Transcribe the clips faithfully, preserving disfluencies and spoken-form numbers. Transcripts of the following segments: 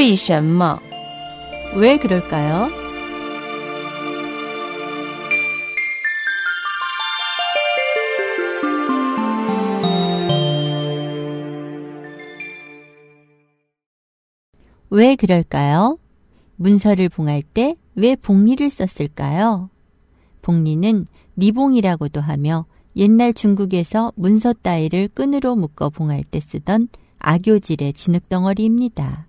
为什么? 왜 그럴까요? 왜 그럴까요? 문서를 봉할 때 왜 봉리를 썼을까요? 봉리는 니봉이라고도 하며 옛날 중국에서 문서 따위를 끈으로 묶어 봉할 때 쓰던 악요질의 진흙덩어리입니다.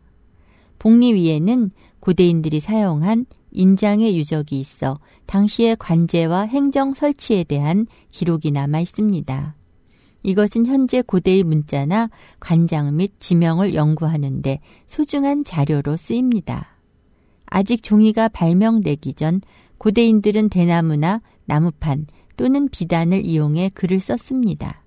봉리 위에는 고대인들이 사용한 인장의 유적이 있어 당시의 관제와 행정 설치에 대한 기록이 남아 있습니다. 이것은 현재 고대의 문자나 관장 및 지명을 연구하는 데 소중한 자료로 쓰입니다. 아직 종이가 발명되기 전 고대인들은 대나무나 나무판 또는 비단을 이용해 글을 썼습니다.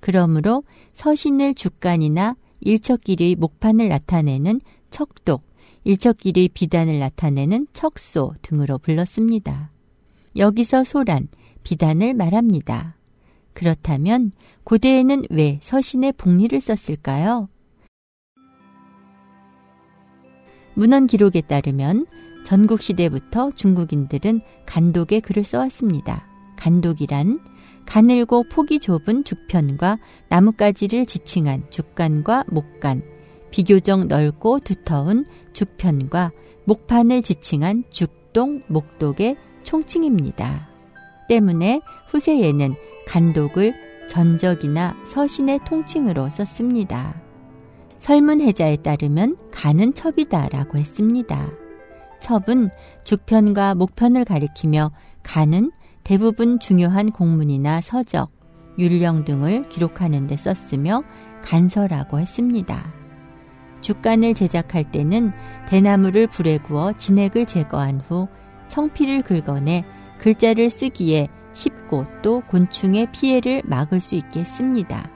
그러므로 서신을 주간이나 일척길의 목판을 나타내는 척독, 일척길의 비단을 나타내는 척소 등으로 불렀습니다. 여기서 소란, 비단을 말합니다. 그렇다면 고대에는 왜 서신에 봉리를 썼을까요? 문헌 기록에 따르면 전국시대부터 중국인들은 간독에 글을 써왔습니다. 간독이란 가늘고 폭이 좁은 죽편과 나뭇가지를 지칭한 죽간과 목간, 비교적 넓고 두터운 죽편과 목판을 지칭한 죽동, 목독의 총칭입니다. 때문에 후세에는 간독을 전적이나 서신의 통칭으로 썼습니다. 설문해자에 따르면 간은 첩이다 라고 했습니다. 첩은 죽편과 목편을 가리키며 간은 대부분 중요한 공문이나 서적, 율령 등을 기록하는 데 썼으며 간서라고 했습니다. 죽간을 제작할 때는 대나무를 불에 구워 진액을 제거한 후 청피를 긁어내 글자를 쓰기에 쉽고 또 곤충의 피해를 막을 수 있게 했습니다.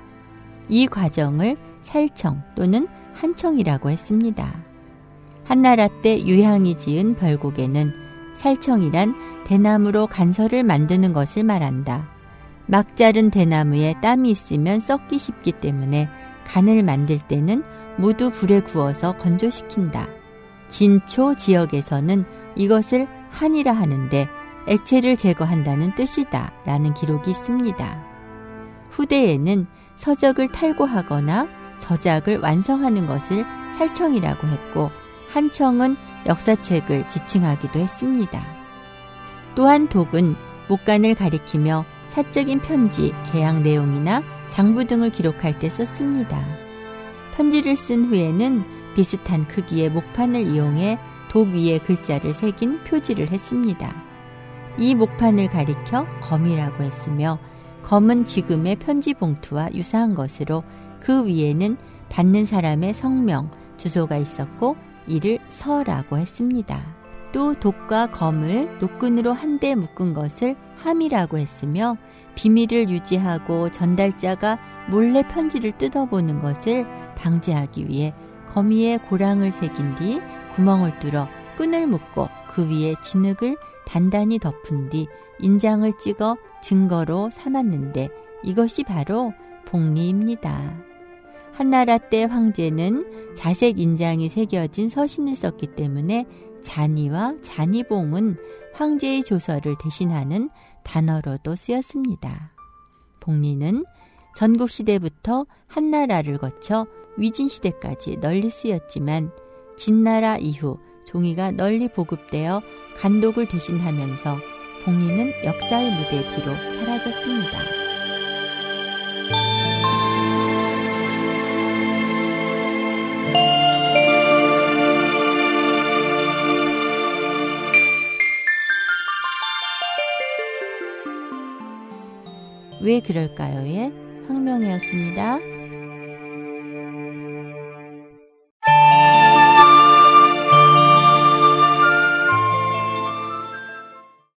이 과정을 살청 또는 한청이라고 했습니다. 한나라 때 유향이 지은 별곡에는 살청이란 대나무로 간서를 만드는 것을 말한다. 막 자른 대나무에 땀이 있으면 썩기 쉽기 때문에 간을 만들 때는 모두 불에 구워서 건조시킨다. 진초 지역에서는 이것을 한이라 하는데 액체를 제거한다는 뜻이다 라는 기록이 있습니다. 후대에는 서적을 탈고하거나 저작을 완성하는 것을 살청이라고 했고 한청은 역사책을 지칭하기도 했습니다. 또한 독은 목간을 가리키며 사적인 편지, 계약 내용이나 장부 등을 기록할 때 썼습니다. 편지를 쓴 후에는 비슷한 크기의 목판을 이용해 독 위에 글자를 새긴 표지를 했습니다. 이 목판을 가리켜 검이라고 했으며 검은 지금의 편지 봉투와 유사한 것으로 그 위에는 받는 사람의 성명, 주소가 있었고 이를 서라고 했습니다. 또 독과 검을 노끈으로 한데 묶은 것을 함이라고 했으며 비밀을 유지하고 전달자가 몰래 편지를 뜯어보는 것을 방지하기 위해 거미에 고랑을 새긴 뒤 구멍을 뚫어 끈을 묶고 그 위에 진흙을 단단히 덮은 뒤 인장을 찍어 증거로 삼았는데 이것이 바로 봉리입니다. 한나라 때 황제는 자색 인장이 새겨진 서신을 썼기 때문에 잔이와 잔이봉은 황제의 조서를 대신하는 단어로도 쓰였습니다. 봉리는 전국시대부터 한나라를 거쳐 위진시대까지 널리 쓰였지만 진나라 이후 종이가 널리 보급되어 간독을 대신하면서 봉리는 역사의 무대 뒤로 사라졌습니다. 왜 그럴까요의 학명이었습니다.